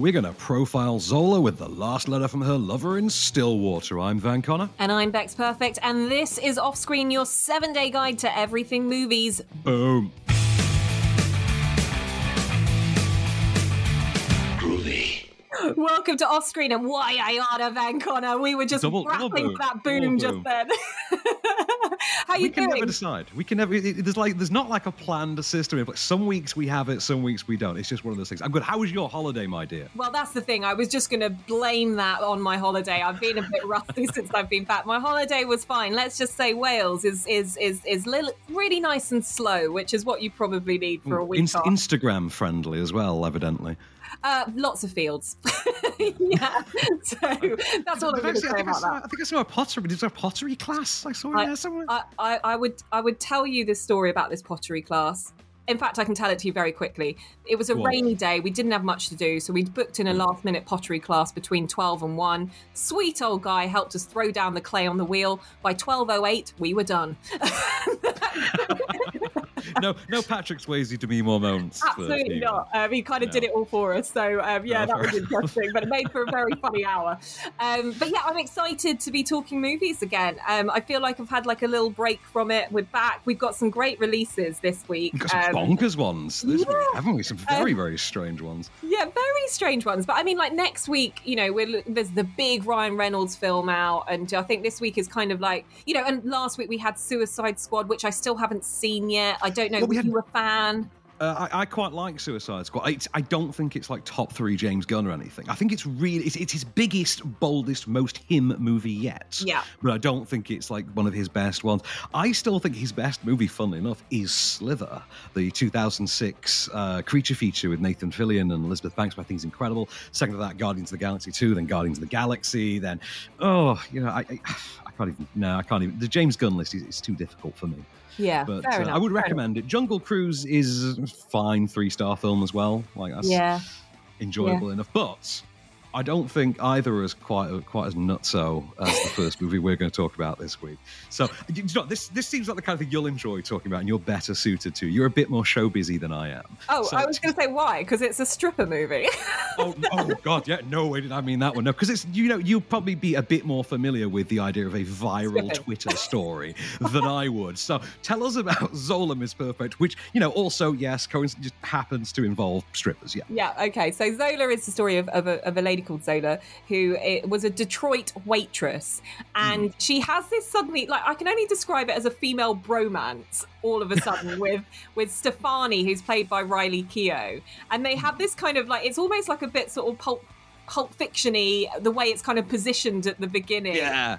We're going to profile Zola with the last letter from her lover in Stillwater. I'm Van Conner. And I'm Bex Perfect. And this is Offscreen, your 7-day guide to everything movies. Boom. Groovy. Welcome to Offscreen, and why Iada Van Conner. We were just grappling for that boom just then. How you doing? We can never decide. There's not like a planned system. But some weeks we have it, some weeks we don't. It's just one of those things. I'm good. How was your holiday, my dear? Well, that's the thing. I was just going to blame that on my holiday. I've been a bit rusty since I've been back. My holiday was fine. Let's just say Wales is really nice and slow, which is what you probably need for a week off. Instagram friendly as well, evidently. Lots of fields. Yeah, so that's all I'm going to say about that. I think I saw a pottery class. I saw it there somewhere. I would tell you this story about this pottery class. In fact, I can tell it to you very quickly. It was a rainy day. We didn't have much to do, so we booked in a last-minute pottery class between 12 and 1. Sweet old guy helped us throw down the clay on the wheel. By 12:08, we were done. No Patrick Swayze to me more moments. Absolutely not. He kind of did it all for us. So, that was interesting, but it made for a very funny hour. But yeah, I'm excited to be talking movies again. I feel like I've had like a little break from it. We're back. We've got some great releases this week. We've got some bonkers ones this week, haven't we? Some very, very strange ones. Yeah, very strange ones. But I mean, like next week, you know, there's the big Ryan Reynolds film out. And I think this week is kind of like, you know, and last week we had Suicide Squad, which I still haven't seen yet. I don't know if you were a fan. I quite like Suicide Squad. I don't think it's like top 3 James Gunn or anything. I think it's his biggest, boldest, most him movie yet. Yeah. But I don't think it's like one of his best ones. I still think his best movie, funnily enough, is Slither, the 2006 creature feature with Nathan Fillion and Elizabeth Banks. I think it's incredible. Second to that, Guardians of the Galaxy 2, then Guardians of the Galaxy, then I can't even. No, I can't even. The James Gunn list is too difficult for me. Yeah, but fair enough. I would recommend it. Jungle Cruise is fine, 3-star film as well. Like that's enjoyable enough, but I don't think either is quite as nutso as the first movie we're going to talk about this week. So you know, this seems like the kind of thing you'll enjoy talking about and you're better suited to. You're a bit more show busy than I am. Oh, so I was going to say why? Because it's a stripper movie. oh God, yeah, no, I didn't mean that one. No, because it's you'll probably be a bit more familiar with the idea of a viral Twitter story than I would. So tell us about Zola, Miss Perfect, which also coincidentally just happens to involve strippers. Yeah. Yeah. Okay. So Zola is the story of a lady called Zola, who was a Detroit waitress, and she has this suddenly, like, I can only describe it as a female bromance all of a sudden with Stefani, who's played by Riley Keough, and they have this kind of like, it's almost like a bit sort of Pulp Fiction-y, the way it's kind of positioned at the beginning,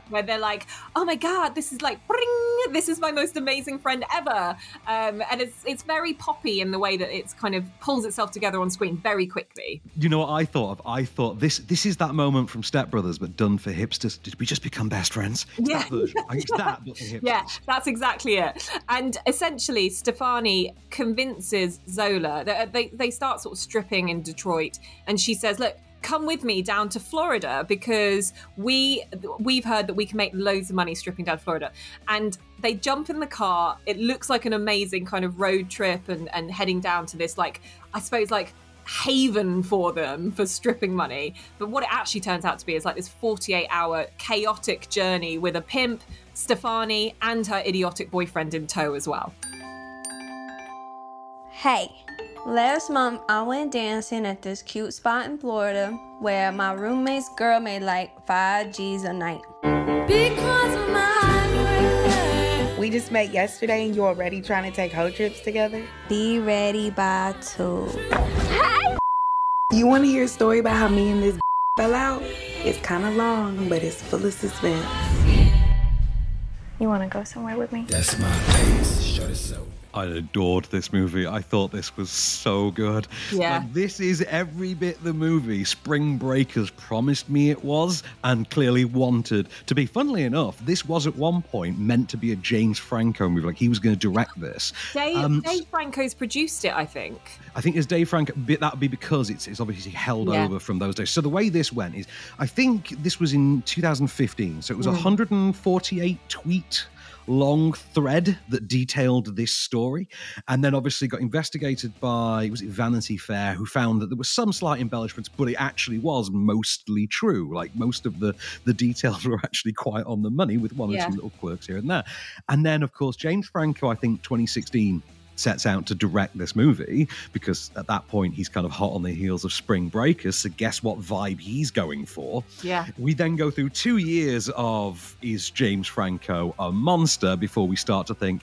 where they're like, oh my God, this is like, bring, this is my most amazing friend ever. And it's very poppy in the way that it's kind of pulls itself together on screen very quickly. You know what I thought of? I thought this is that moment from Step Brothers, but done for hipsters. Did we just become best friends? It's that version. I think it's that, but for hipsters. Yeah, that's exactly it. And essentially, Stefani convinces Zola that they start sort of stripping in Detroit, and she says, look, come with me down to Florida because we've heard that we can make loads of money stripping down to Florida. And they jump in the car. It looks like an amazing kind of road trip and heading down to this, like, I suppose, like, haven for them for stripping money. But what it actually turns out to be is like this 48-hour chaotic journey with a pimp, Stefani, and her idiotic boyfriend in tow as well. Hey. Last month, I went dancing at this cute spot in Florida where my roommate's girl made like $5,000 a night. Because of my girl. We just met yesterday and you're already trying to take whole trips together? Be ready by 2. Hey! You want to hear a story about how me and this fell out? It's kind of long, but it's full of suspense. You want to go somewhere with me? That's my face. Shut us up. I adored this movie. I thought this was so good. Yeah. Like, this is every bit the movie Spring Breakers promised me it was and clearly wanted to be. Funnily enough, this was at one point meant to be a James Franco movie. Like, he was going to direct this. Dave Franco's produced it, I think. I think it's Dave Franco. That would be because it's obviously held over from those days. So the way this went is, I think this was in 2015. So it was 148 tweet long thread that detailed this story, and then obviously got investigated by, was it Vanity Fair, who found that there were some slight embellishments, but it actually was mostly true. Like, most of the details were actually quite on the money, with one or two little quirks here and there. And then, of course, James Franco, I think 2016, sets out to direct this movie, because at that point he's kind of hot on the heels of Spring Breakers, so guess what vibe he's going for. Yeah. We then go through 2 years of, is James Franco a monster, before we start to think,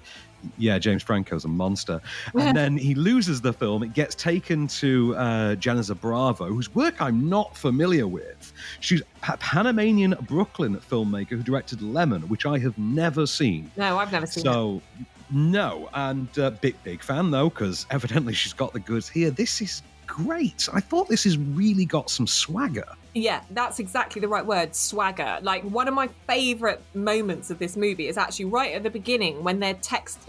yeah, James Franco's a monster. And then he loses the film. It gets taken to Janiza Bravo, whose work I'm not familiar with. She's a Panamanian Brooklyn filmmaker who directed Lemon, which I have never seen. No, I've never seen it. No, and big fan, though, because evidently she's got the goods here. This is great. I thought this has really got some swagger. Yeah, that's exactly the right word, swagger. Like, one of my favourite moments of this movie is actually right at the beginning when they're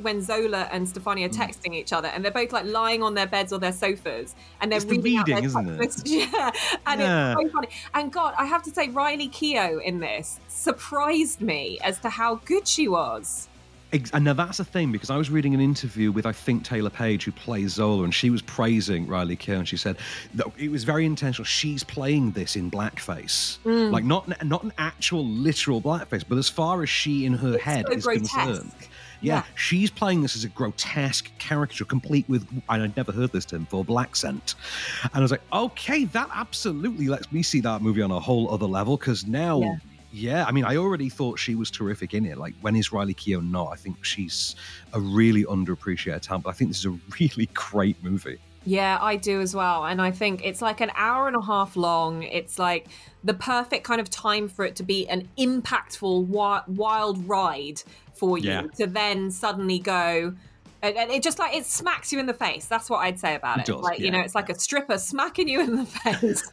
when Zola and Stefani are texting each other, and they're both like lying on their beds or their sofas, and they're reading out their text messages. Yeah, and it's so funny. And God, I have to say, Riley Keough in this surprised me as to how good she was. And now that's a thing, because I was reading an interview with, I think, Taylor Page, who plays Zola, and she was praising Riley Keough, and she said that it was very intentional. She's playing this in blackface, like not an actual literal blackface, but as far as she in her head so is grotesque. Concerned. Yeah, she's playing this as a grotesque caricature, complete with, and I'd never heard this term before, black scent. And I was like, okay, that absolutely lets me see that movie on a whole other level, because now... Yeah. Yeah, I mean, I already thought she was terrific in it. Like, when is Riley Keough not? I think she's a really underappreciated talent, but I think this is a really great movie. Yeah, I do as well. And I think it's like an hour and a half long. It's like the perfect kind of time for it to be an impactful, wild ride for you to then suddenly go... And it just, like, it smacks you in the face. That's what I'd say about it. It does, like, you know, it's like a stripper smacking you in the face.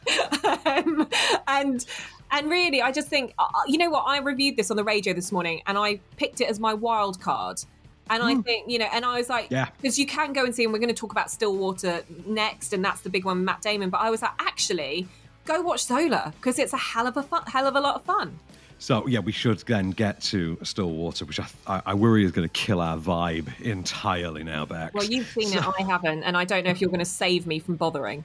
And really, I just think, you know what? I reviewed this on the radio this morning, and I picked it as my wild card. And I think, you know, and I was like, because you can go and see, and we're going to talk about Stillwater next, and that's the big one, Matt Damon. But I was like, actually, go watch Zola, because it's a hell of a lot of fun. So, yeah, we should then get to Stillwater, which I worry is going to kill our vibe entirely now, Bex. Well, you've seen it, I haven't, and I don't know if you're going to save me from bothering.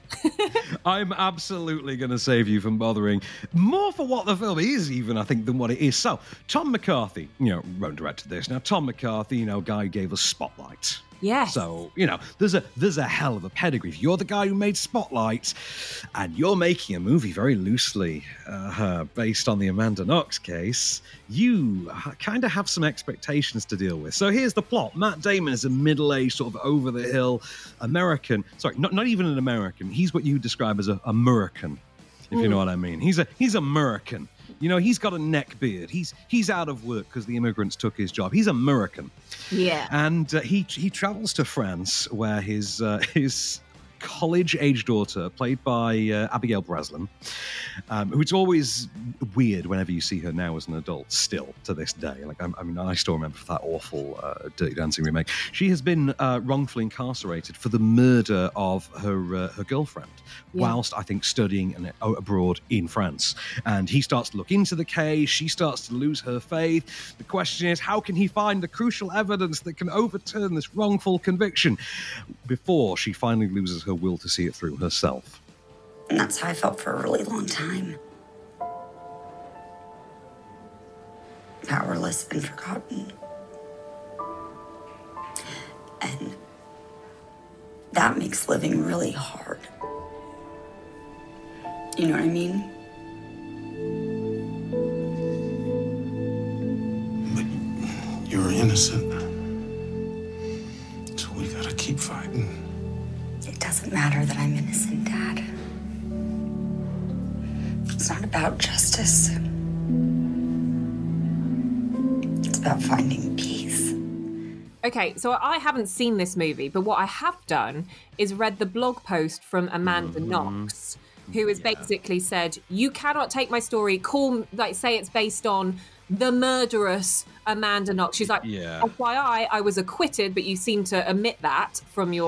I'm absolutely going to save you from bothering, more for what the film is, even, I think, than what it is. So, Tom McCarthy, you know, wrote, directed this. Now, Tom McCarthy, you know, guy who gave us Spotlight. Yes. So, you know, there's a hell of a pedigree. If you're the guy who made Spotlight and you're making a movie very loosely based on the Amanda Knox case, you kind of have some expectations to deal with. So here's the plot. Matt Damon is a middle-aged, sort of over-the-hill American. Sorry, not even an American. He's what you describe as a Murican, if you know what I mean. He's a Murican. You know, he's got a neck beard. He's out of work because the immigrants took his job. He's American. Yeah. And he travels to France, where his college-age daughter, played by Abigail Breslin, who's always weird whenever you see her now as an adult, still to this day. Like, I mean, I still remember that awful Dirty Dancing remake. She has been wrongfully incarcerated for the murder of her girlfriend, whilst, I think, studying abroad in France. And he starts to look into the case. She starts to lose her faith. The question is, how can he find the crucial evidence that can overturn this wrongful conviction before she finally loses her will to see it through herself? And that's how I felt for a really long time. Powerless and forgotten. And that makes living really hard. You know what I mean? But you're innocent. So we gotta keep fighting. It doesn't matter that I'm innocent, Dad. It's not about justice. It's about finding peace. Okay, so I haven't seen this movie, but what I have done is read the blog post from Amanda Knox, who has basically said, you cannot take my story, say it's based on the murderous Amanda Knox. She's like, FYI, I was acquitted, but you seem to omit that from the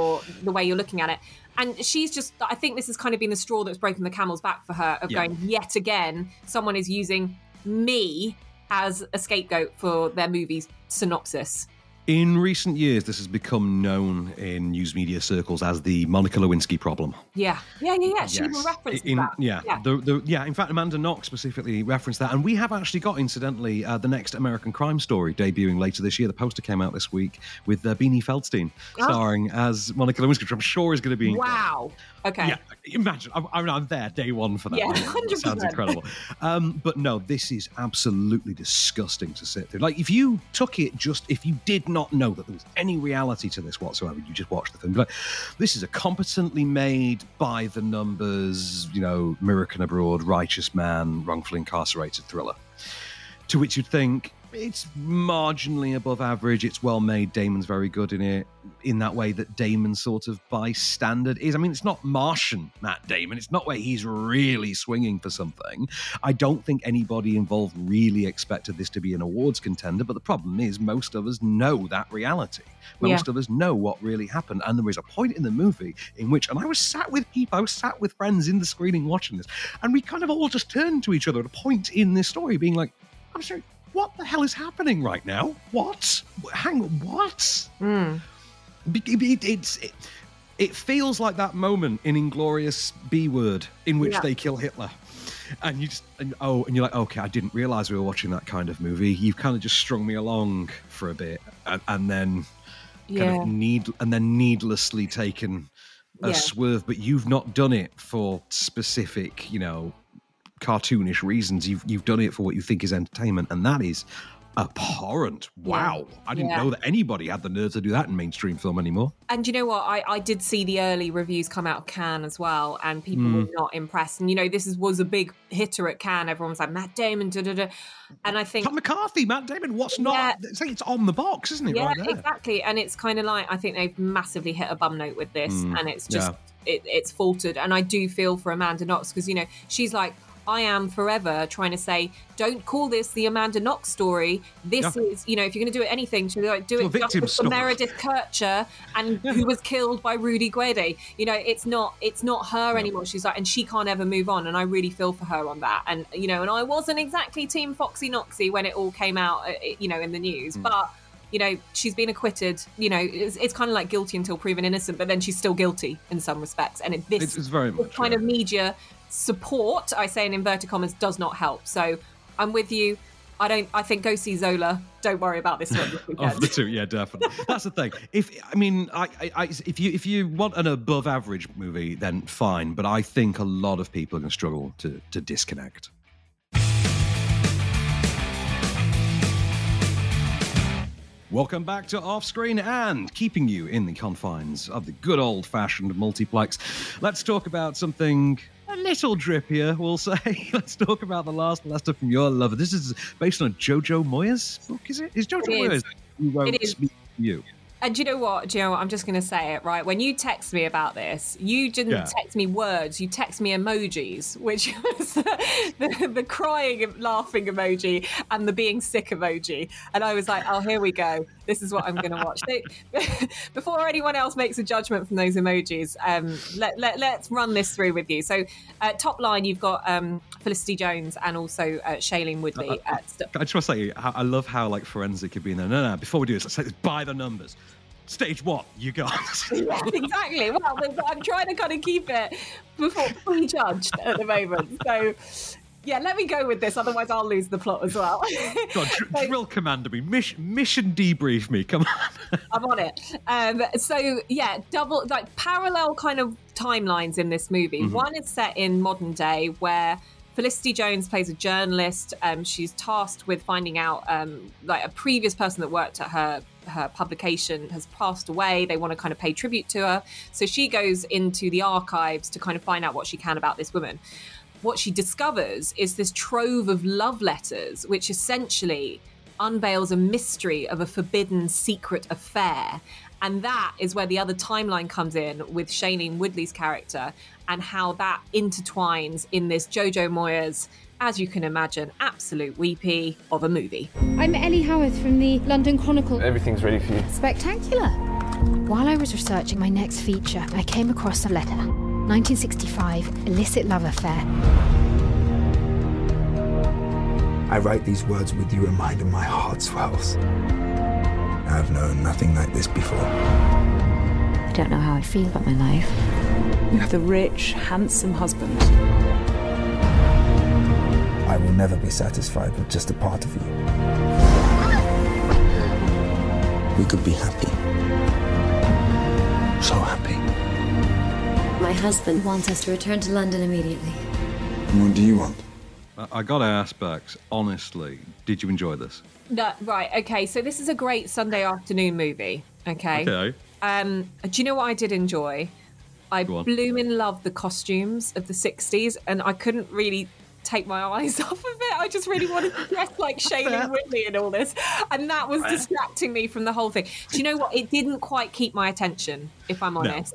way you're looking at it. And she's just, I think this has kind of been the straw that's broken the camel's back for her, of going, yet again, someone is using me as a scapegoat for their movie's synopsis. In recent years, this has become known in news media circles as the Monica Lewinsky problem. Yeah. She will reference that. In fact, Amanda Knox specifically referenced that. And we have actually got, incidentally, the next American Crime Story debuting later this year. The poster came out this week with Beanie Feldstein starring as Monica Lewinsky, which I'm sure is going to be incredible. Wow. Okay. Yeah, imagine. I'm there day one for that. Yeah, 100%. That sounds incredible. But no, this is absolutely disgusting to sit through. Like, if you didn't not know that there was any reality to this whatsoever, you just watch the film, like, this is a competently made, by the numbers, American Abroad, Righteous Man, wrongfully incarcerated thriller, to which you'd think it's marginally above average, it's well made, Damon's very good in it, in that way that Damon sort of by standard is. I mean, it's not Martian Matt Damon, it's not where he's really swinging for something. I don't think anybody involved really expected this to be an awards contender, but the problem is most of us know that reality. Most of us know what really happened, and there is a point in the movie in which, and I was sat with people, I was sat with friends in the screening watching this, and we kind of all just turned to each other at a point in this story being like, I'm sorry, what the hell is happening right now? What? Hang on, what? Mm. It feels like that moment in Inglourious B-Word in which they kill Hitler. And you just, and you're like, okay, I didn't realise we were watching that kind of movie. You've kind of just strung me along for a bit, and then needlessly taken a swerve, but you've not done it for specific, cartoonish reasons. You've done it for what you think is entertainment, and that is abhorrent. Wow. I didn't know that anybody had the nerve to do that in mainstream film anymore. And you know what? I did see the early reviews come out of Cannes as well, and people were not impressed. And, this was a big hitter at Cannes. Everyone was like, Matt Damon, da-da-da. And I think... Tom McCarthy, Matt Damon, what's not... It's on the box, isn't it? Yeah, right there. Exactly. And it's kind of like, I think they've massively hit a bum note with this, and it's just, it's faltered. And I do feel for Amanda Knox, because, she's like, I am forever trying to say, don't call this the Amanda Knox story. This is, if you're going to do it anything, should do it justice for Meredith Kercher, and who was killed by Rudy Guede. It's not her anymore. She's like, and she can't ever move on. And I really feel for her on that. And and I wasn't exactly Team Foxy Noxy when it all came out, in the news, but. She's been acquitted. It's kind of like guilty until proven innocent, but then she's still guilty in some respects. And it's very much kind of media support, I say in inverted commas, does not help. So I'm with you. I think go see Zola. Don't worry about this one this weekend. Of the two, yeah, definitely. That's the thing. If you want an above average movie, then fine. But I think a lot of people are going to struggle to disconnect. Welcome back to Offscreen, and keeping you in the confines of the good old-fashioned multiplex, let's talk about something a little drippier, we'll say. Let's talk about The Last Letter from Your Lover. This is based on a Jojo Moyes book, is it? It's Jojo Moyes. Who Won't Speak to You. And do you know what? I'm just going to say it, right? When you text me about this, you didn't text me words, you text me emojis, which was the crying and laughing emoji and the being sick emoji. And I was like, oh, here we go. This is what I'm going to watch. Before anyone else makes a judgment from those emojis, let's run this through with you. So top line, you've got Felicity Jones and also Shailene Woodley. I just want to say, I love how like forensic you've been there. No, before we do this, let's take this by the numbers. Stage what you got? Yes, exactly. Well, I'm trying to kind of keep it before prejudged at the moment. So, yeah, let me go with this. Otherwise, I'll lose the plot as well. God, drill commander me. Mission debrief me. Come on. I'm on it. Double like parallel kind of timelines in this movie. Mm-hmm. One is set in modern day where Felicity Jones plays a journalist. She's tasked with finding out a previous person that worked at her publication has passed away. They want to kind of pay tribute to her. So she goes into the archives to kind of find out what she can about this woman. What she discovers is this trove of love letters, which essentially unveils a mystery of a forbidden secret affair. And that is where the other timeline comes in with Shailene Woodley's character and how that intertwines in this Jojo Moyes, as you can imagine, absolute weepy of a movie. I'm Ellie Howarth from the London Chronicle. Everything's ready for you. Spectacular. While I was researching my next feature, I came across a letter. 1965, illicit love affair. I write these words with you in mind, and my heart swells. I've known nothing like this before. I don't know how I feel about my life. You have the rich, handsome husband. I will never be satisfied with just a part of you. We could be happy. So happy. My husband wants us to return to London immediately. What do you want? I gotta ask, Bex, honestly, did you enjoy this? No, right, okay, so this is a great Sunday afternoon movie, okay? Okay. Do you know what I did enjoy? I blooming loved the costumes of the 60s, and I couldn't really take my eyes off of it. I just really wanted to dress like Shailene Woodley and all this, and that was distracting me from the whole thing. Do you know what? It didn't quite keep my attention, if I'm honest.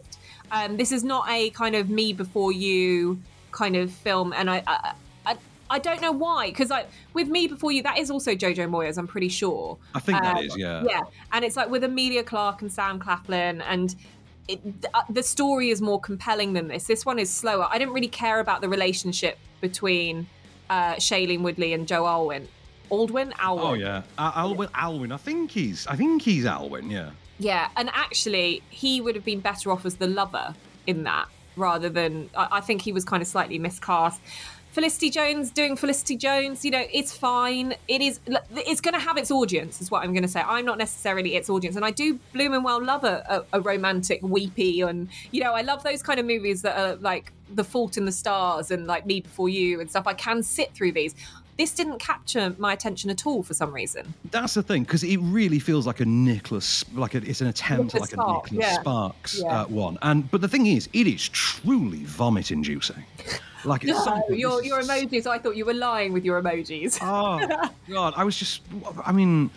No. This is not a kind of me before you kind of film, and I don't know why, because with Me Before You, that is also Jojo Moyes, I'm pretty sure. I think that is, yeah. Yeah, and it's like with Emilia Clarke and Sam Claflin, and the story is more compelling than this. This one is slower. I didn't really care about the relationship between Shailene Woodley and Joe Alwyn. Alwyn? Oh, yeah. Alwyn. I think he's Alwyn, yeah. Yeah, and actually, he would have been better off as the lover in that, rather than... I think he was kind of slightly miscast. Felicity Jones doing Felicity Jones, you know, it's fine. It's going to have its audience, is what I'm going to say. I'm not necessarily its audience. And I do bloomin' well love a romantic weepy. And, you know, I love those kind of movies that are like The Fault in the Stars and like Me Before You and stuff. I can sit through these. This didn't capture my attention at all for some reason. That's the thing, because it really feels like a Nicholas, it's an attempt at like a Nicholas Sparks one. But the thing is, it is truly vomit-inducing. Like it's your emojis. I thought you were lying with your emojis. Oh God,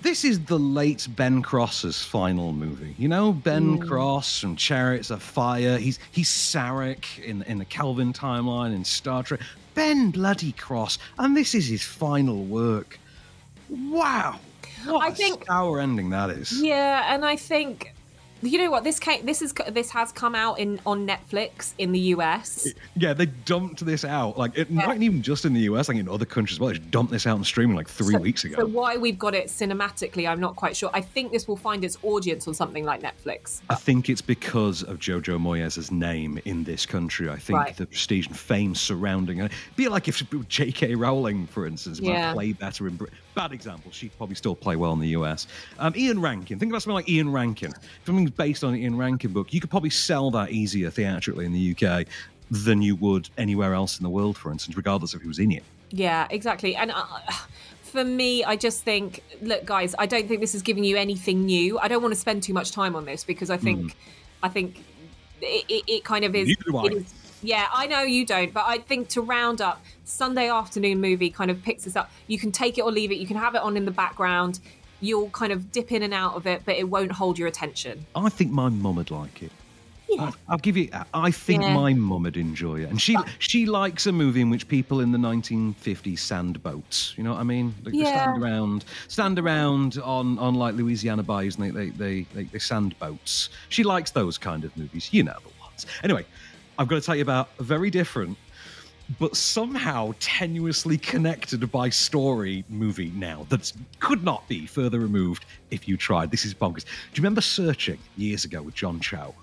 this is the late Ben Cross's final movie. You know, Ben Cross from Chariots of Fire. He's Sarek in the Kelvin timeline in Star Trek. Ben bloody Cross, and this is his final work. Wow, what a sour ending that is. Yeah, and I think. You know what? This has come out on Netflix in the US. Yeah, they dumped this out not even just in the US, like in other countries as well. They just dumped this out on streaming like three weeks ago. So why we've got it cinematically, I'm not quite sure. I think this will find its audience on something like Netflix. I think it's because of Jojo Moyes' name in this country. I think the prestige and fame surrounding it. Be like if J.K. Rowling, for instance, might play better in Britain. Bad example. She'd probably still play well in the US. Ian Rankin. Think about something like Ian Rankin. Something based on an Ian Rankin book. You could probably sell that easier theatrically in the UK than you would anywhere else in the world, for instance, regardless of who's in it. Yeah, exactly. And for me, I just think, look, guys, I don't think this is giving you anything new. I don't want to spend too much time on this because I think it kind of is... Neither do I. Yeah, I know you don't, but I think to round up, Sunday afternoon movie kind of picks this up. You can take it or leave it. You can have it on in the background. You'll kind of dip in and out of it, but it won't hold your attention. I think my mum would like it. Yeah. I'll give you that. I think my mum would enjoy it. And she likes a movie in which people in the 1950s sand boats. You know what I mean? Like they stand around on like Louisiana bayous and they sand boats. She likes those kind of movies. You know the ones. Anyway, I've got to tell you about a very different, but somehow tenuously connected by story movie now that could not be further removed if you tried. This is bonkers. Do you remember Searching years ago with John Cho?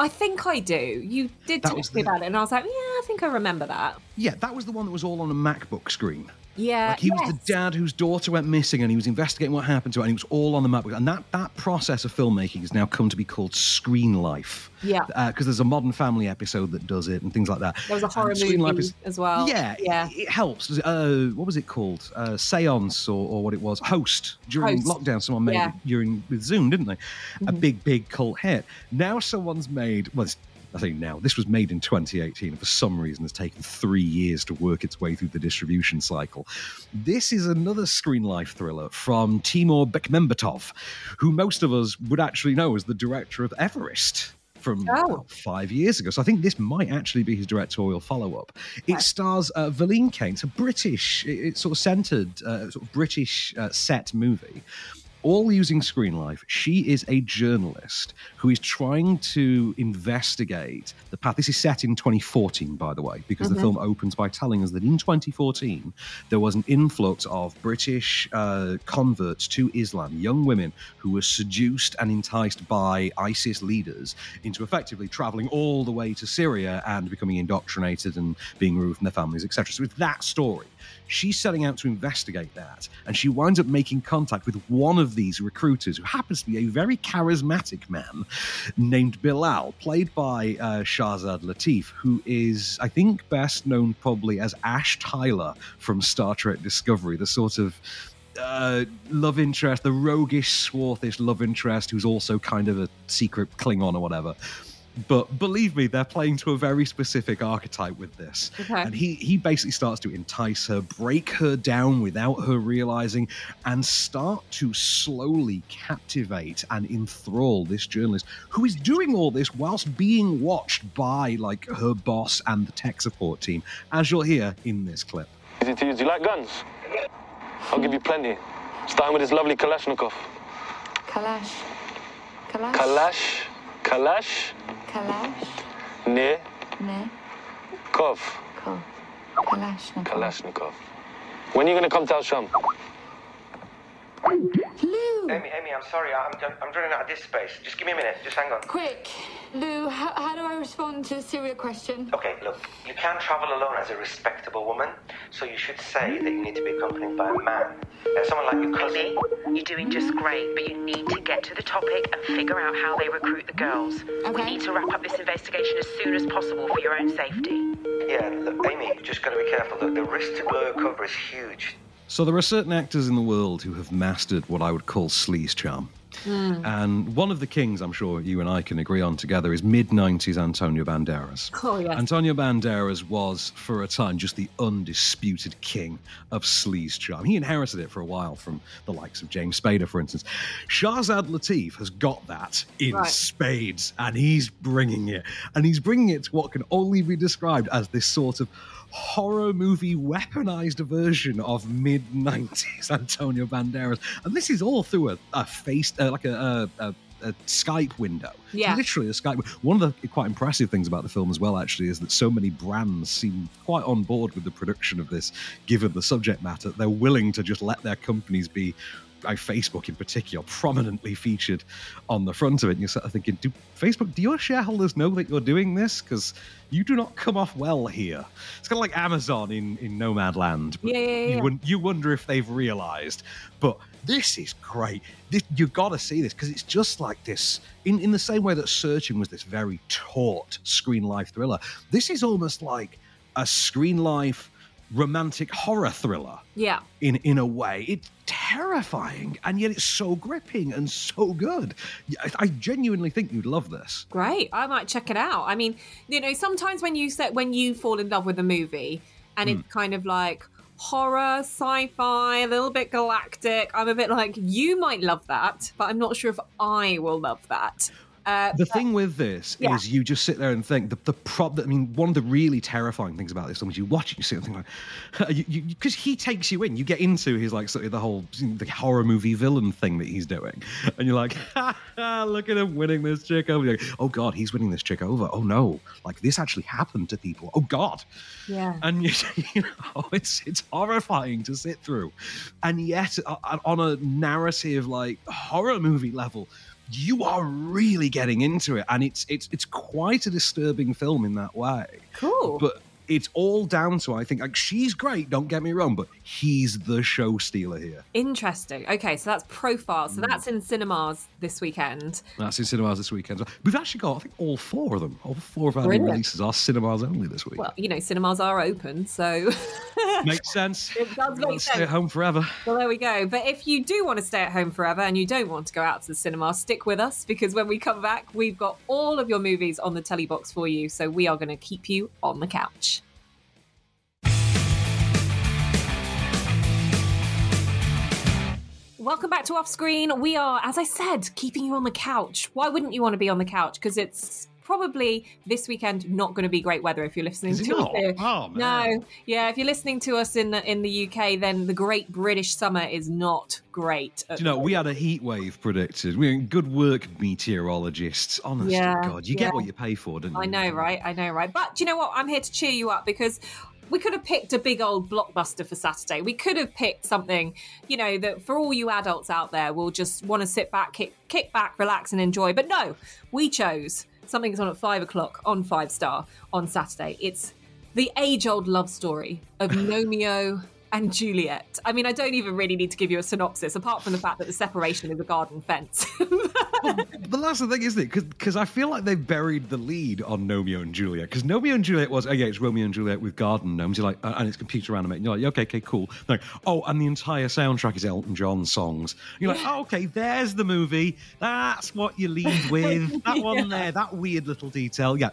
I think I do. You did talk to me about it, and I was like, yeah, I think I remember that. Yeah, that was the one that was all on a MacBook screen. Yeah, like he was the dad whose daughter went missing and he was investigating what happened to her and he was all on the map. And that process of filmmaking has now come to be called screen life. Yeah. Because there's a Modern Family episode that does it and things like that. There was a horror movie as well. Yeah. Yeah. It helps. What was it called? Seance or what it was? Host. During lockdown, someone made it with Zoom, didn't they? Mm-hmm. A big, big cult hit. Now someone's made... I think now, this was made in 2018 and for some reason has taken 3 years to work its way through the distribution cycle. This is another screen life thriller from Timur Bekmambetov, who most of us would actually know as the director of Everest from 5 years ago. So I think this might actually be his directorial follow-up. It stars Valeen Kane. It's a British, it's sort of centred, sort of British set movie. all using Screen Life. She is a journalist who is trying to investigate the path. This is set in 2014, by the way, because the film opens by telling us that in 2014, there was an influx of British converts to Islam, young women who were seduced and enticed by ISIS leaders into effectively traveling all the way to Syria and becoming indoctrinated and being removed from their families, etc. So it's that story. She's setting out to investigate that, and she winds up making contact with one of these recruiters, who happens to be a very charismatic man named Bilal, played by Shahzad Latif, who is, I think, best known probably as Ash Tyler from Star Trek Discovery, the sort of love interest, the roguish, swarthish love interest who's also kind of a secret Klingon or whatever. But believe me, they're playing to a very specific archetype with this. Okay. And he basically starts to entice her, break her down without her realizing, and start to slowly captivate and enthrall this journalist, who is doing all this whilst being watched by, like, her boss and the tech support team, as you'll hear in this clip. Easy to use. Do you like guns? I'll give you plenty. Starting with this lovely Kalashnikov. Kalash. Kalash. Kalash. Kalash. Kalash. Ne. Ne. Kov. Kov. Kalashnikov. Kalashnikov. When are you going to come to Al Sham? Lou! Amy, I'm sorry. I'm running out of this space. Just give me a minute. Just hang on. Quick. Lou, how do I respond to a serial question? Okay, look. You can travel alone as a respectable woman, so you should say that you need to be accompanied by a man. Someone like your cousin. You're doing just great, but you need to get to the topic and figure out how they recruit the girls. Okay. We need to wrap up this investigation as soon as possible for your own safety. Yeah, look, Amy, you just got to be careful. Look, the risk to blow your cover is huge. So there are certain actors in the world who have mastered what I would call sleaze charm. Mm. And one of the kings, I'm sure you and I can agree on together, is mid-90s Antonio Banderas. Oh, yes. Antonio Banderas was, for a time, just the undisputed king of sleaze charm. He inherited it for a while from the likes of James Spader, for instance. Shahzad Latif has got that in spades, and he's bringing it. And he's bringing it to what can only be described as this sort of horror movie weaponized version of mid-90s Antonio Banderas. And this is all through a Skype window. Yeah. Literally a Skype. One of the quite impressive things about the film as well, actually, is that so many brands seem quite on board with the production of this, given the subject matter. They're willing to just let their companies be, Facebook in particular, prominently featured on the front of it. And you're sort of thinking, do your shareholders know that you're doing this? Because you do not come off well here. It's kind of like Amazon in Nomadland. But you wonder if they've realised. But this is great. You've got to see this, because it's just like this. In the same way that Searching was this very taut Screen Life thriller, this is almost like a Screen Life romantic horror thriller. Yeah. In a way. It's terrifying, and yet it's so gripping and so good. I genuinely think you'd love this. Great. I might check it out. I mean, you know, sometimes when you fall in love with a movie and it's kind of like horror, sci-fi, a little bit galactic, I'm a bit like, you might love that, but I'm not sure if I will love that. The thing with this is you just sit there and think, one of the really terrifying things about this film is you watch it, you sit and think like, because he takes you in, you get into his, like, sort of the horror movie villain thing that he's doing, and you're like, look at him winning this chick over. You're like, oh God, he's winning this chick over. Oh no, like this actually happened to people. Oh God. Yeah. And you know, it's horrifying to sit through. And yet on a narrative, like, horror movie level, you are really getting into it, and it's quite a disturbing film in that way. Cool. But it's all down to, I think, like, she's great, don't get me wrong, but he's the show stealer here. Interesting. Okay, so that's Profile. So that's in cinemas this weekend. We've actually got, I think, all four of them. All four of our new releases are cinemas only this week. Well, you know, cinemas are open, so... Makes sense. It does make sense. Stay at home forever. Well, there we go. But if you do want to stay at home forever and you don't want to go out to the cinema, stick with us, because when we come back, we've got all of your movies on the telly box for you, so we are going to keep you on the couch. Welcome back to Offscreen. We are, as I said, keeping you on the couch. Why wouldn't you want to be on the couch? Because it's probably this weekend not going to be great weather if you're listening to us. Oh, man. No, yeah, if you're listening to us in the UK, then the Great British Summer is not great. Do you know, we had a heat wave predicted. We're good work, meteorologists. Honestly, yeah, God, you get what you pay for, don't you? I know, right? But do you know what? I'm here to cheer you up because we could have picked a big old blockbuster for Saturday. We could have picked something, you know, that for all you adults out there will just want to sit back, kick back, relax and enjoy. But no, we chose something that's on at 5 o'clock on Five Star on Saturday. It's the age-old love story of Gnomeo and Juliet. I mean, I don't even really need to give you a synopsis, apart from the fact that the separation is a garden fence. But that's the thing, isn't it? Because I feel like they buried the lead on Gnomeo and Juliet. Because Gnomeo and Juliet was, it's Romeo and Juliet with garden gnomes. You're like, and it's computer animated. You're like, okay, cool. They're like, and the entire soundtrack is Elton John songs. You're like, okay, there's the movie. That's what you lead with. That one there, that weird little detail. Yeah.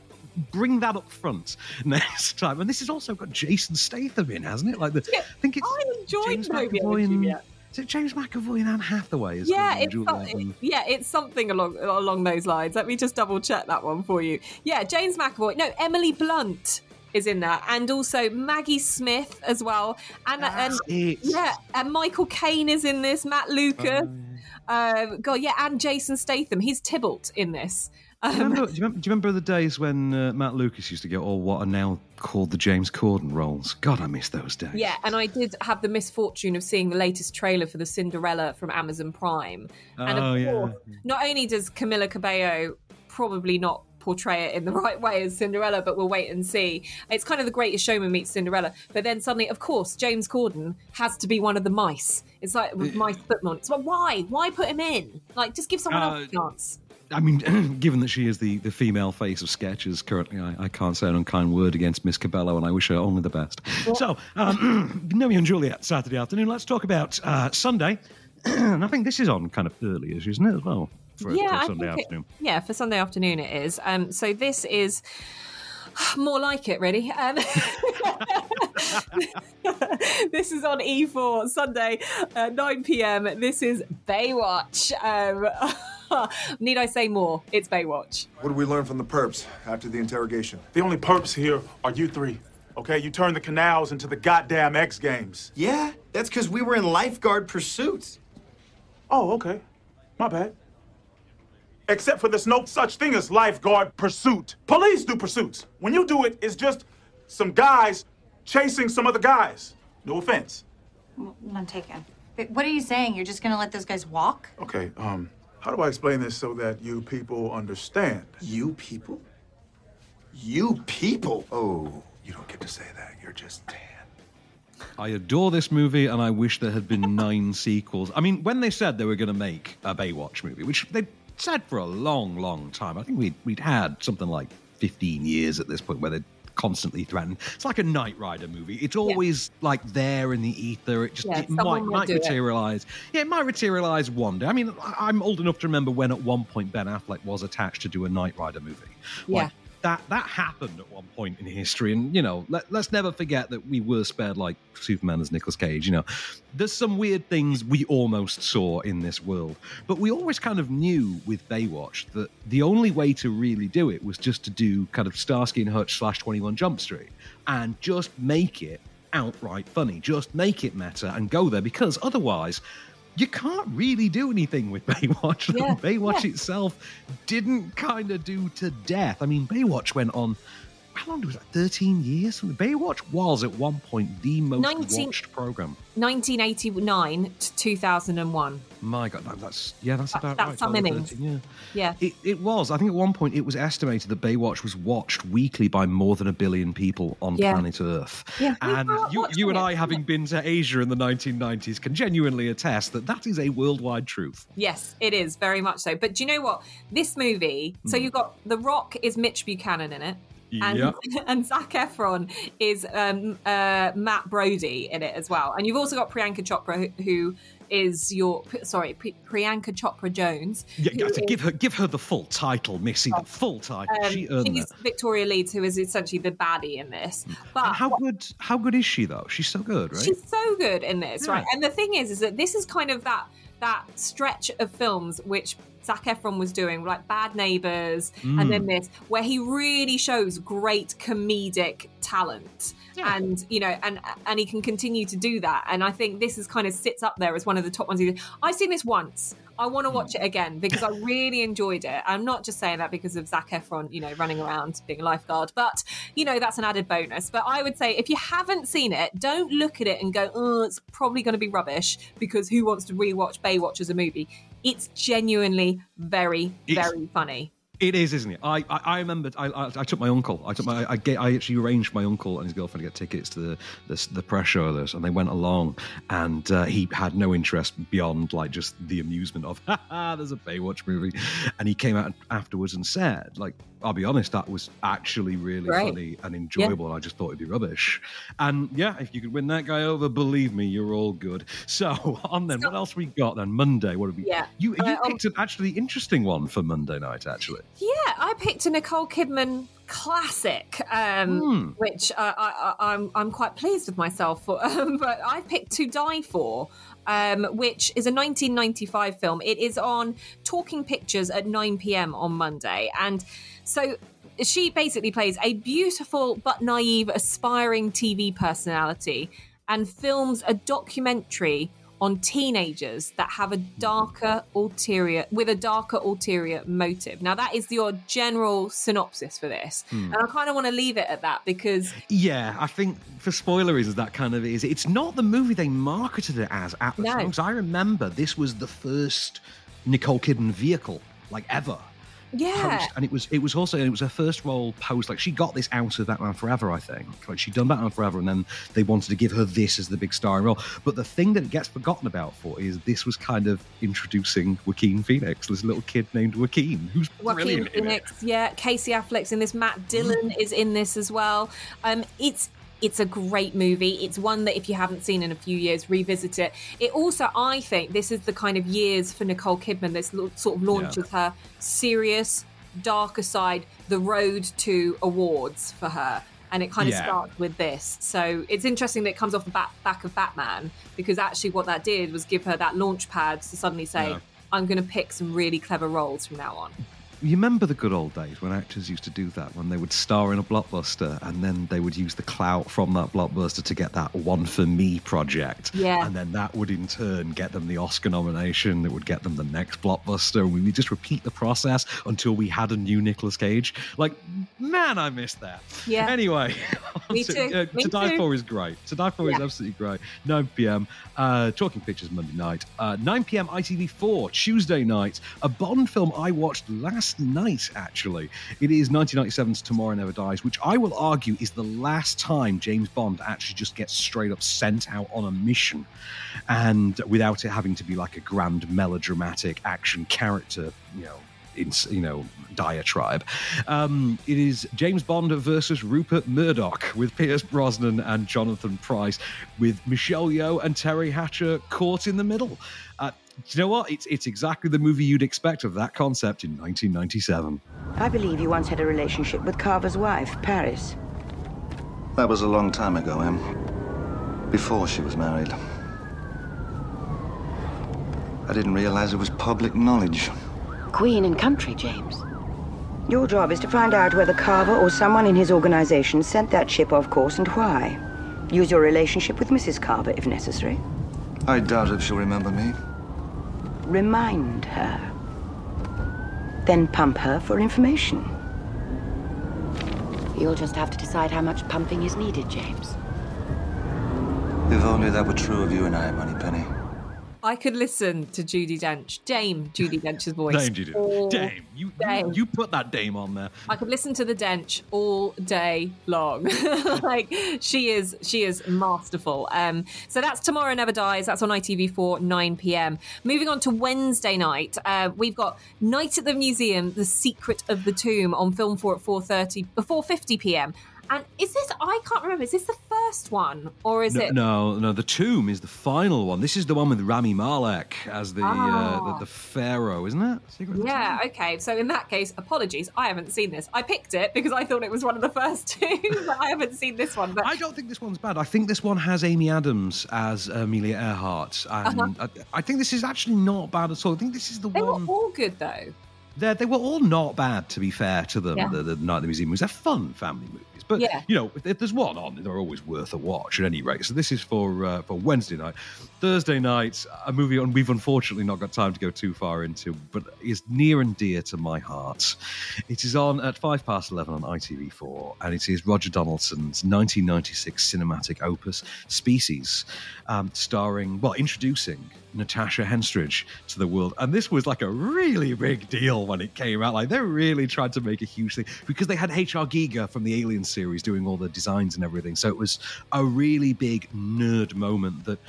Bring that up front next time. And this has also got Jason Statham in, hasn't it? Like I think it's James McAvoy and is it James McAvoy and Anne Hathaway? It's something along those lines. Let me just double check that one for you. Yeah, James McAvoy. No, Emily Blunt is in that, and also Maggie Smith as well. And Michael Caine is in this. Matt Lucas. And Jason Statham. He's Tybalt in this. Do you remember the days when Matt Lucas used to get all what are now called the James Corden roles? God, I miss those days. Yeah, and I did have the misfortune of seeing the latest trailer for the Cinderella from Amazon Prime. And of course, not only does Camilla Cabello probably not portray it in the right way as Cinderella, but we'll wait and see. It's kind of The Greatest Showman meets Cinderella. But then suddenly, of course, James Corden has to be one of the mice. It's like with mice footman. So why? Why put him in? Like, just give someone else a chance. I mean, given that she is the female face of sketches currently, I can't say an unkind word against Miss Cabello, and I wish her only the best. What? So, Gnomeo and Juliet, Saturday afternoon. Let's talk about Sunday. And I think this is on kind of early, isn't it, as well? For Sunday afternoon. For Sunday afternoon it is. So this is more like it, really. This is on E4 Sunday, 9 p.m. This is Baywatch. Need I say more? It's Baywatch. What did we learn from the perps after the interrogation? The only perps here are you three, okay? You turned the canals into the goddamn X Games. Yeah, that's because we were in lifeguard pursuits. Oh, okay. My bad. Except for there's no such thing as lifeguard pursuit. Police do pursuits. When you do it, it's just some guys chasing some other guys. No offense. None taken. But what are you saying? You're just going to let those guys walk? Okay, how do I explain this so that you people understand? You people? You people? Oh, you don't get to say that. You're just tan. I adore this movie, and I wish there had been 9 sequels. I mean, when they said they were going to make a Baywatch movie, which they said for a long, long time, I think we'd had something like 15 years at this point where they'd constantly threatened. It's like a Knight Rider movie. It's always like there in the ether. It just it might materialise. Yeah, it might materialise one day. I mean, I'm old enough to remember when at one point Ben Affleck was attached to do a Knight Rider movie. Yeah. Like, that happened at one point in history, and you know, let's never forget that we were spared like Superman as Nicolas Cage. You know, there's some weird things we almost saw in this world, but we always kind of knew with Baywatch that the only way to really do it was just to do kind of Starsky and Hutch / 21 Jump Street and just make it outright funny, just make it meta and go there, because otherwise you can't really do anything with Baywatch. Yeah. Baywatch itself didn't kind of do to death. I mean, Baywatch went on, how long was that, 13 years? Baywatch was at one point the most watched programme. 1989 to 2001. My God, that's about right. That's some innings. It was. I think at one point it was estimated that Baywatch was watched weekly by more than a billion people on planet Earth. Yeah. And you and I, having been to Asia in the 1990s, can genuinely attest that is a worldwide truth. Yes, it is, very much so. But do you know what? This movie, so you've got The Rock is Mitch Buchanan in it. And Zac Efron is Matt Brody in it as well. And you've also got Priyanka Chopra, who is Priyanka Chopra Jones. Yeah, you have to give her the full title, Missy, the full title. She earned it. She's Victoria Leeds, who is essentially the baddie in this. But and how good is she, though? She's so good, right? She's so good in this, right? And the thing is that this is kind of that stretch of films which Zac Efron was doing, like Bad Neighbours, and then this, where he really shows great comedic talent. Yeah. And, you know, and he can continue to do that. And I think this is kind of sits up there as one of the top ones. I've seen this once. I want to watch it again because I really enjoyed it. I'm not just saying that because of Zac Efron, you know, running around being a lifeguard, but, you know, that's an added bonus. But I would say if you haven't seen it, don't look at it and go, oh, it's probably going to be rubbish because who wants to rewatch Baywatch as a movie? It's genuinely very funny. It is, isn't it? I remembered. I took my uncle. I actually arranged my uncle and his girlfriend to get tickets to the press show of this, and they went along. And he had no interest beyond like just the amusement of there's a Baywatch movie. And he came out afterwards and said, like, I'll be honest, that was actually really funny and enjoyable. Yeah. And I just thought it'd be rubbish. And yeah, if you could win that guy over, believe me, you're all good. So on then, what else we got then? Monday, what have we? Yeah. You picked an actually interesting one for Monday night, actually. Yeah, I picked a Nicole Kidman classic, which I'm quite pleased with myself for. But I picked To Die For, which is a 1995 film. It is on Talking Pictures at 9 p.m. on Monday, and so she basically plays a beautiful but naive, aspiring TV personality, and films a documentary on teenagers that have a darker ulterior motive. Now that is your general synopsis for this, and I kind of want to leave it at that because I think for spoiler reasons that kind of is. It's not the movie they marketed it as at the time, because I remember this was the first Nicole Kidman vehicle like ever. Yeah, post, and it was also her first role post. Like she got this out of Batman Forever, I think. Like she'd done Batman Forever, and then they wanted to give her this as the big starring role. But the thing that it gets forgotten about for is this was kind of introducing Joaquin Phoenix, this little kid named Joaquin, who's brilliant Phoenix, in it. Yeah, Casey Affleck's in this. Matt Dillon is in this as well. It's a great movie. It's one that if you haven't seen in a few years, revisit it. It also, I think, this is the kind of years for Nicole Kidman. This sort of launches her serious, darker side, the road to awards for her. And it kind of starts with this. So it's interesting that it comes off the back of Batman, because actually what that did was give her that launch pad to suddenly say, I'm going to pick some really clever roles from now on. You remember the good old days when actors used to do that, when they would star in a blockbuster and then they would use the clout from that blockbuster to get that One For Me project. Yeah. And then that would in turn get them the Oscar nomination that would get them the next blockbuster. And we would just repeat the process until we had a new Nicolas Cage. Like, man, I missed that. Yeah. Anyway, To Die For is great. To Die For is absolutely great. 9 p.m. Talking Pictures Monday night. 9 p.m. ITV4 Tuesday night. A Bond film I watched last night, actually. It is 1997's Tomorrow Never Dies, which I will argue is the last time James Bond actually just gets straight up sent out on a mission, and without it having to be like a grand melodramatic action character, you know, diatribe. It is James Bond versus Rupert Murdoch with Pierce Brosnan and Jonathan Pryce, with Michelle Yeoh and Terry Hatcher caught in the middle. Do you know what? It's exactly the movie you'd expect of that concept in 1997. I believe you once had a relationship with Carver's wife, Paris. That was a long time ago, Em. Before she was married. I didn't realize it was public knowledge. Queen and country, James. Your job is to find out whether Carver or someone in his organization sent that ship off course and why. Use your relationship with Mrs. Carver if necessary. I doubt if she'll remember me. Remind her. Then pump her for information. You'll just have to decide how much pumping is needed, James. If only that were true of you and I, Moneypenny. I could listen to Judi Dench, Dame Judi Dench's voice. Dame Judi Dench. Dame. You put that Dame on there. I could listen to the Dench all day long. Like she is masterful. So that's Tomorrow Never Dies. That's on ITV4, 9 p.m. Moving on to Wednesday night, we've got Night at the Museum: The Secret of the Tomb on Film 4 at 4:30, 4:50 p.m. And is this, I can't remember, is this the first one? Or is it... No, The Tomb is the final one. This is the one with Rami Malek as the pharaoh, isn't it? Secret yeah, okay. So in that case, apologies, I haven't seen this. I picked it because I thought it was one of the first two, but I haven't seen this one. But... I don't think this one's bad. I think this one has Amy Adams as Amelia Earhart. And I think this is actually not bad at all. I think this is they one... They were all good, though. They were all not bad, to be fair to them, the Night at the Museum movies. They're fun family movies. But, you know, if there's one on, they're always worth a watch at any rate. So this is for Wednesday night. Thursday night, a movie on we've unfortunately not got time to go too far into, but is near and dear to my heart. It is on at 11:05 on ITV4, and it is Roger Donaldson's 1996 cinematic opus, Species, introducing Natasha Henstridge to the world. And this was like a really big deal when it came out. Like, they really tried to make a huge thing because they had H.R. Giger from the Alien series doing all the designs and everything. So it was a really big nerd moment that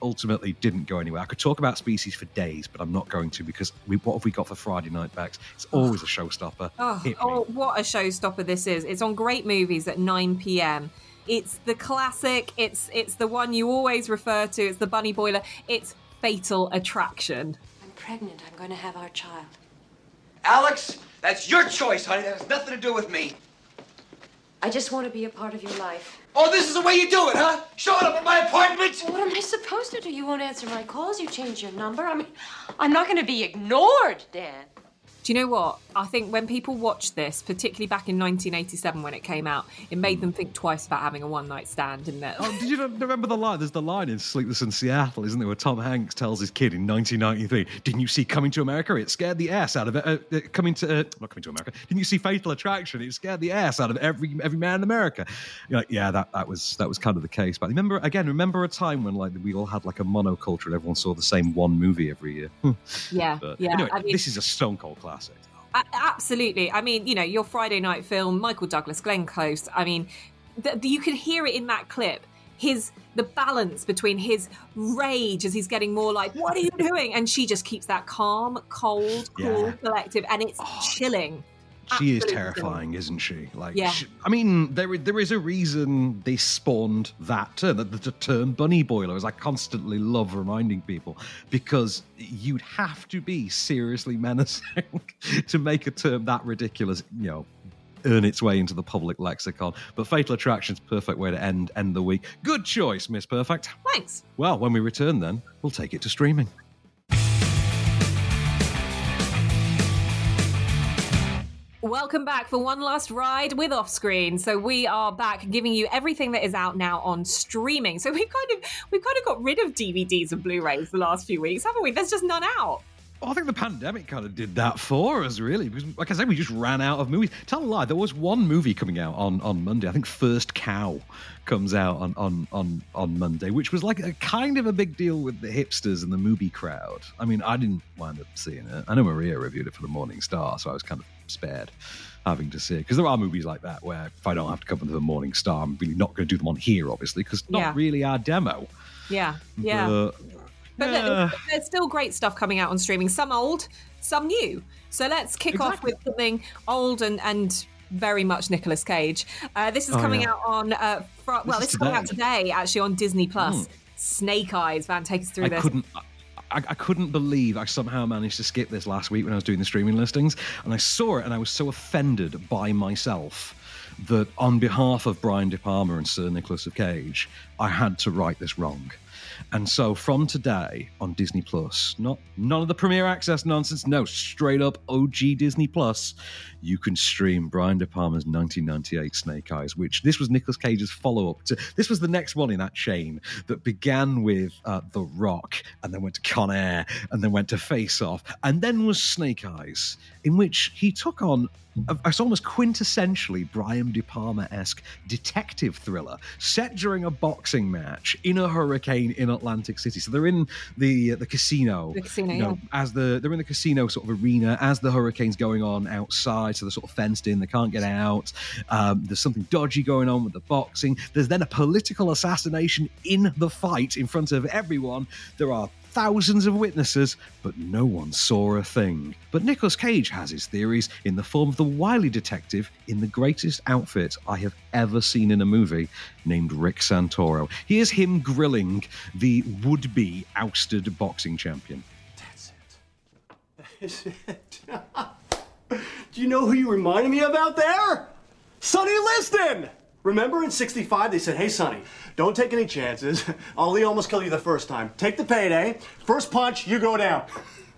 ultimately didn't go anywhere. I could talk about Species for days, but I'm not going to because what have we got for Friday night, Bex? It's always a showstopper. Oh, what a showstopper this is. It's on Great Movies at 9 p.m. It's the classic. It's the one you always refer to. It's the bunny boiler. It's Fatal Attraction. I'm pregnant. I'm going to have our child. Alex, that's your choice, honey. That has nothing to do with me. I just want to be a part of your life. Oh, this is the way you do it, huh? Showing up at my apartment? Well, what am I supposed to do? You won't answer my calls. You change your number. I mean, I'm not going to be ignored, Dan. Do you know what? I think when people watched this, particularly back in 1987 when it came out, it made them think twice about having a one-night stand, didn't it? Oh, did you remember the line? There's the line in Sleepless in Seattle, isn't there, where Tom Hanks tells his kid in 1993, didn't you see Coming to America? It scared the ass out of it. Not Coming to America. Didn't you see Fatal Attraction? It scared the ass out of every man in America. You're like, yeah, that was kind of the case. But remember a time when like we all had like a monoculture and everyone saw the same one movie every year. Anyway, this is a stone cold classic. Absolutely. I mean, you know, your Friday night film, Michael Douglas, Glenn Close. I mean, you can hear it in that clip. The balance between his rage as he's getting more like, what are you doing? And she just keeps that calm, cold, cool, collective. And it's chilling. She is terrifying, isn't she? Like, there is a reason they spawned that term. The term bunny boiler is I constantly love reminding people because you'd have to be seriously menacing to make a term that ridiculous, you know, earn its way into the public lexicon. But Fatal Attraction's perfect way to end the week. Good choice, Miss Perfect. Thanks. Well, when we return then, we'll take it to streaming. Welcome back for one last ride with Offscreen. So we are back giving you everything that is out now on streaming. So we've kind of got rid of DVDs and Blu-rays the last few weeks, haven't we? There's just none out. Well, I think the pandemic kind of did that for us, really, because, like I said, we just ran out of movies. Tell a lie, there was one movie coming out on Monday. I think First Cow comes out on Monday, which was like a kind of a big deal with the hipsters and the movie crowd. I mean, I didn't wind up seeing it. I know Maria reviewed it for the Morning Star, so I was kind of spared having to see it. Because there are movies like that where if I don't have to come into the Morning Star, I'm really not going to do them on here, obviously, because it's not really our demo. Yeah, yeah. But look, there's still great stuff coming out on streaming, some old, some new. So let's kick off with something old and very much Nicolas Cage. This is coming out on... this is coming out today, actually, on Disney+. Snake Eyes, Van, take us through this. I couldn't believe I somehow managed to skip this last week when I was doing the streaming listings. And I saw it and I was so offended by myself that on behalf of Brian De Palma and Sir Nicolas Cage, I had to right this wrong. And so from today on Disney Plus, none of the premiere access nonsense, no, straight up OG Disney Plus, you can stream Brian De Palma's 1998 Snake Eyes, which this was Nicolas Cage's follow-up to. This was the next one in that chain that began with The Rock, and then went to Con Air, and then went to Face Off, and then was Snake Eyes, in which he took on it's almost quintessentially Brian De Palma-esque detective thriller set during a boxing match in a hurricane in Atlantic City. So they're in the casino. The casino, you know, they're in the casino sort of arena as the hurricane's going on outside. So they're sort of fenced in. They can't get out. There's something dodgy going on with the boxing. There's then a political assassination in the fight in front of everyone. There are thousands of witnesses, but no one saw a thing. But Nicolas Cage has his theories in the form of the wily detective in the greatest outfit I have ever seen in a movie, named Rick Santoro. Here's him grilling the would-be ousted boxing champion. That's it. That is it. Do you know who you reminded me of out there? Sonny Liston! Remember in 65, they said, hey, Sonny, don't take any chances. Ali almost killed you the first time. Take the payday. First punch, you go down.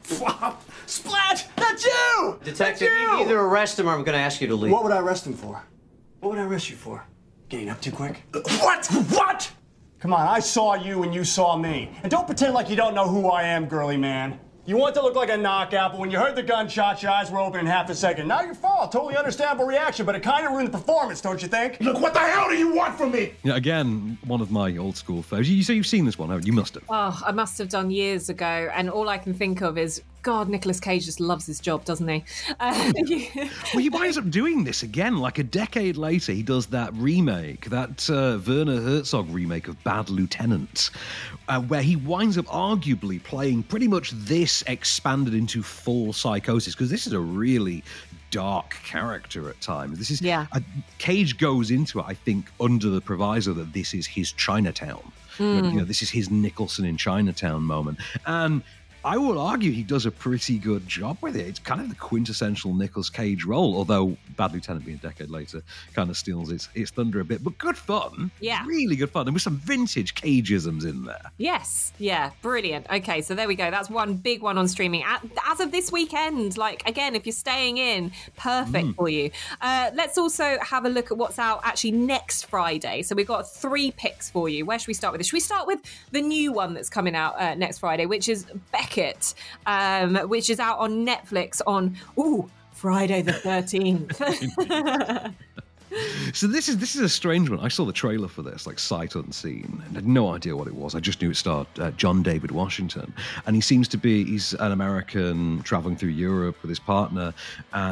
Flop. Splat! That's you! Detective, you either arrest him or I'm going to ask you to leave. What would I arrest him for? What would I arrest you for? Getting up too quick? What? What? Come on, I saw you and you saw me. And don't pretend like you don't know who I am, girly man. You want to look like a knockout, but when you heard the gunshot, your eyes were open in half a second. Not your fault. Totally understandable reaction, but it kind of ruined the performance, don't you think? Look, what the hell do you want from me? Yeah, again, one of my old school faves. You say you've seen this one, haven't you? You must have. Oh, I must have done years ago, and all I can think of is, God, Nicolas Cage just loves his job, doesn't he? Well, he winds up doing this again. Like a decade later, he does that remake, that Werner Herzog remake of Bad Lieutenant, where he winds up arguably playing pretty much this expanded into full psychosis, because this is a really dark character at times. This is Cage goes into it, I think, under the proviso that this is his Chinatown. You know, this is his Nicholson in Chinatown moment. And I will argue he does a pretty good job with it. It's kind of the quintessential Nicolas Cage role, although Bad Lieutenant being a decade later kind of steals its thunder a bit. But good fun. Yeah. Really good fun. And with some vintage Cageisms in there. Yes. Yeah. Brilliant. Okay, so there we go. That's one big one on streaming. As of this weekend, like, again, if you're staying in, perfect for you. Let's also have a look at what's out actually next Friday. So we've got three picks for you. Where should we start with this? Should we start with the new one that's coming out next Friday, which is Bex It, which is out on Netflix on Friday the 13th. So this is a strange one. I saw the trailer for this, like, sight unseen, and had no idea what it was. I just knew it starred John David Washington, and he's an American traveling through Europe with his partner.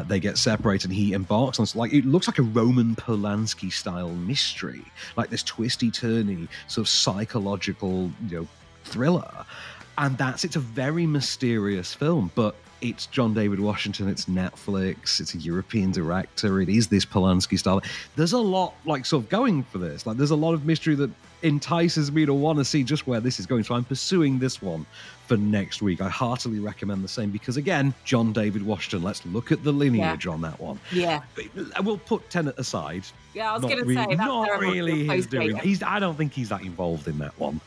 They get separated, and he embarks on, like, it looks like a Roman Polanski style mystery, like this twisty turny sort of psychological, you know, thriller. And it's a very mysterious film, but it's John David Washington, it's Netflix, it's a European director, it is this Polanski style. There's a lot, like, sort of going for this. Like, there's a lot of mystery that entices me to want to see just where this is going. So I'm pursuing this one for next week. I heartily recommend the same because, again, John David Washington. Let's look at the lineage on that one. Yeah, we'll put Tenet aside. Yeah, I was going to say that's not really his doing. I don't think he's that involved in that one.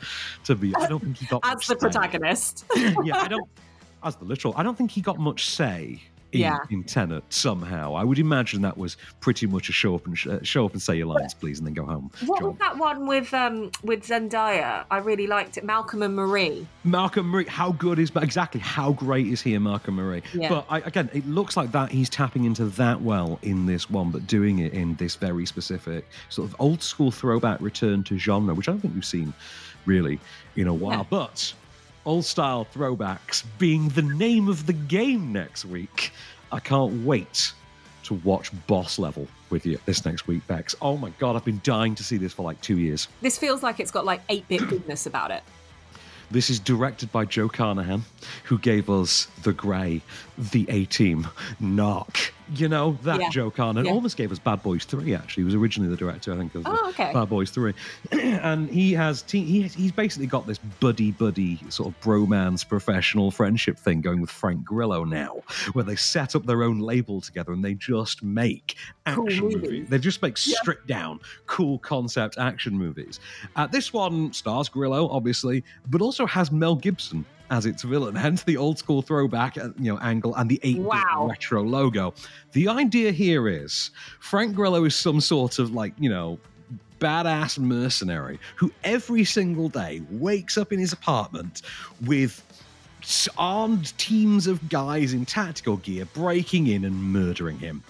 To be, I don't think he got as the protagonist. Yeah, I don't. As the literal, I don't think he got much say in Tenet somehow. I would imagine that was pretty much a show up and say your lines, please, and then go home. What was that one with Zendaya? I really liked it. Malcolm and Marie. How great is he in Malcolm and Marie? Yeah. But again, it looks like that he's tapping into that well in this one, but doing it in this very specific sort of old school throwback return to genre, which I don't think we've seen really in a while. Yeah. But old-style throwbacks being the name of the game next week. I can't wait to watch Boss Level with you this next week, Bex. Oh, my God, I've been dying to see this for, like, 2 years. This feels like it's got, like, 8-bit goodness about it. This is directed by Joe Carnahan, who gave us The Grey, The A-Team, Narc. You know, that Joe Carnahan almost gave us Bad Boys 3, actually. He was originally the director, I think, of Bad Boys 3. And he has he's basically got this buddy-buddy sort of bromance professional friendship thing going with Frank Grillo now, where they set up their own label together and they just make action movies. They just make stripped-down, cool concept action movies. This one stars Grillo, obviously, but also has Mel Gibson as its villain, hence the old school throwback, angle and the 8-bit retro logo. The idea here is Frank Grillo is some sort of, like, badass mercenary who every single day wakes up in his apartment with armed teams of guys in tactical gear breaking in and murdering him.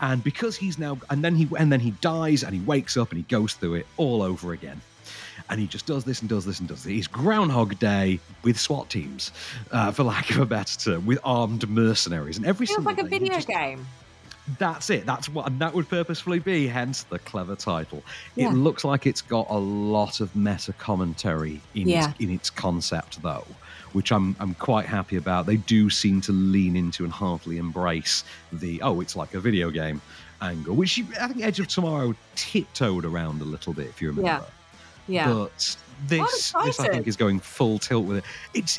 And because he's now, and then he dies and he wakes up and he goes through it all over again. And he just does this and does this and does this. He's Groundhog Day with SWAT teams, for lack of a better term, with armed mercenaries. And every single day, feels like a video game. That's it. That's what, and that would purposefully be, hence the clever title. Yeah. It looks like it's got a lot of meta commentary in its concept, though, which I'm quite happy about. They do seem to lean into and heartily embrace the it's like a video game angle, which I think Edge of Tomorrow tiptoed around a little bit, if you remember. Yeah. But this I think is going full tilt with it.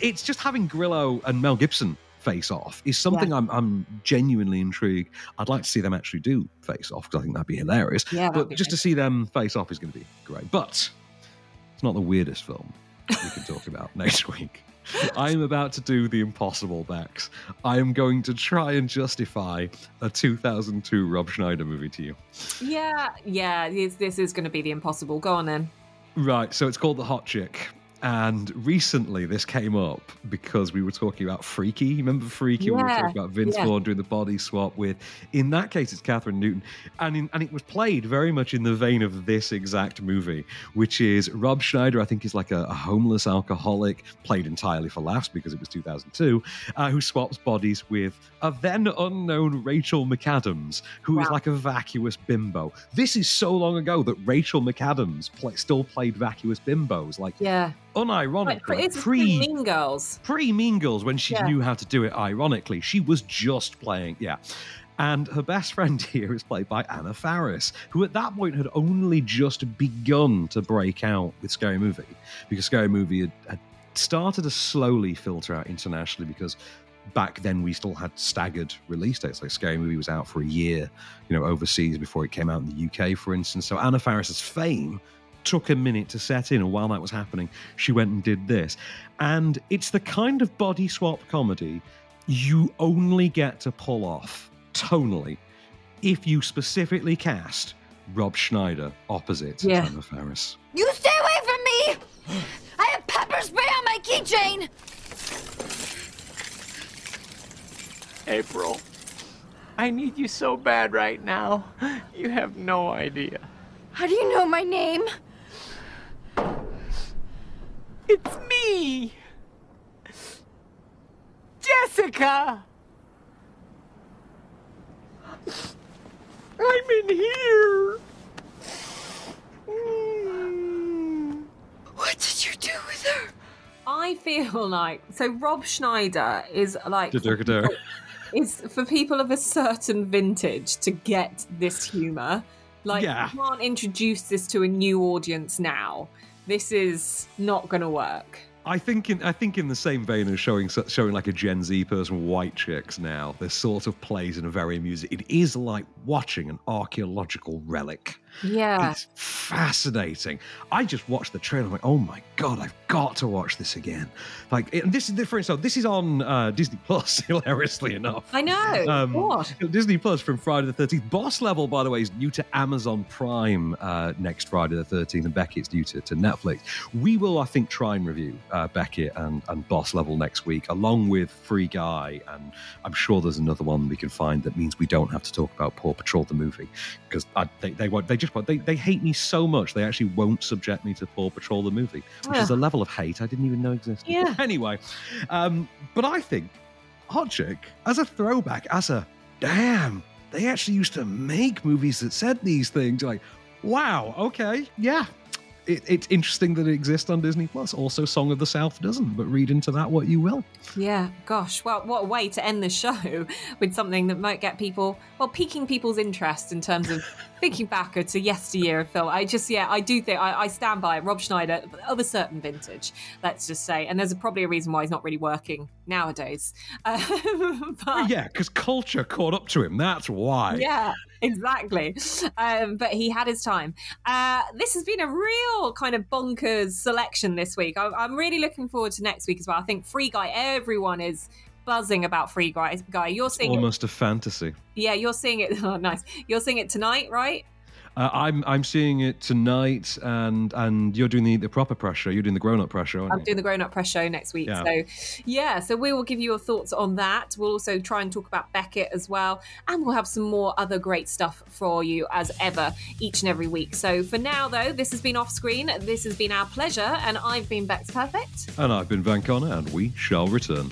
It's just having Grillo and Mel Gibson face off is something I'm genuinely intrigued. I'd like to see them actually do face off because I think that'd be hilarious. Yeah, but just to see them face off is going to be great. But it's not the weirdest film we can talk about next week. I'm about to do the impossible, Bex. I am going to try and justify a 2002 Rob Schneider movie to you. Yeah, this is going to be the impossible. Go on then. Right, so it's called The Hot Chick. And recently this came up because we were talking about Freaky. You remember Freaky? Yeah. We were talking about Vince Vaughn doing the body swap with, in that case, it's Catherine Newton. And it was played very much in the vein of this exact movie, which is Rob Schneider, I think, is like a homeless alcoholic, played entirely for laughs because it was 2002, who swaps bodies with a then unknown Rachel McAdams, who is like a vacuous bimbo. This is so long ago that Rachel McAdams still played vacuous bimbos. Unironically, it's pre-Mean Girls. Pre-Mean Girls, when she knew how to do it, ironically. She was just playing, And her best friend here is played by Anna Faris, who at that point had only just begun to break out with Scary Movie, because Scary Movie had started to slowly filter out internationally, because back then we still had staggered release dates. Like Scary Movie was out for a year, overseas before it came out in the UK, for instance. So Anna Faris's fame took a minute to set in, and while that was happening, she went and did this. And it's the kind of body swap comedy you only get to pull off tonally if you specifically cast Rob Schneider opposite Anna Faris. You stay away from me! I have pepper spray on my keychain! April, I need you so bad right now. You have no idea. How do you know my name? It's me! Jessica! I'm in here! What did you do with her? I feel like... So Rob Schneider is like... It's for people of a certain vintage to get this humour. You can't introduce this to a new audience now. This is not going to work. I think in the same vein as showing like a Gen Z person white chicks now, this sort of plays in a very amusing... It is like watching an archaeological relic. Yeah. It's fascinating. I just watched the trailer. I'm like, oh my God, I've got to watch this again. This is on Disney Plus, hilariously enough. I know. What? Disney Plus from Friday the 13th. Boss Level, by the way, is new to Amazon Prime next Friday the 13th, and Beckett's new to Netflix. We will, I think, try and review Beckett and Boss Level next week, along with Free Guy, and I'm sure there's another one we can find that means we don't have to talk about Paw Patrol the movie, because they hate me so much they actually won't subject me to Paw Patrol the movie, which is a level of hate I didn't even know existed. Yeah. Anyway, but I think Hot Chick, as a throwback, as a damn, they actually used to make movies that said these things, like, wow, okay, yeah. It's interesting that it exists on Disney Plus. Also, Song of the South doesn't, but read into that what you will. Yeah, gosh. Well, what a way to end the show with something that might get people, piquing people's interest in terms of thinking back to yesteryear of film. I do think I stand by it. Rob Schneider, of a certain vintage, let's just say. And there's probably a reason why he's not really working nowadays. Because culture caught up to him. That's why. Yeah. Exactly. But he had his time. This has been a real kind of bonkers selection this week. I'm really looking forward to next week as well. I think Free Guy, everyone is buzzing about Free Guy. You're seeing almost a fantasy. Yeah, you're seeing it. Oh, nice. You're seeing it tonight, right? I'm seeing it tonight, and you're doing the proper press show. You're doing the grown-up press show, aren't you? I'm doing the grown-up press show next week. Yeah. So we will give you your thoughts on that. We'll also try and talk about Beckett as well, and we'll have some more other great stuff for you as ever each and every week. So for now, though, this has been Off Screen. This has been our pleasure, and I've been Bex Perfect. And I've been Van Conner, and we shall return.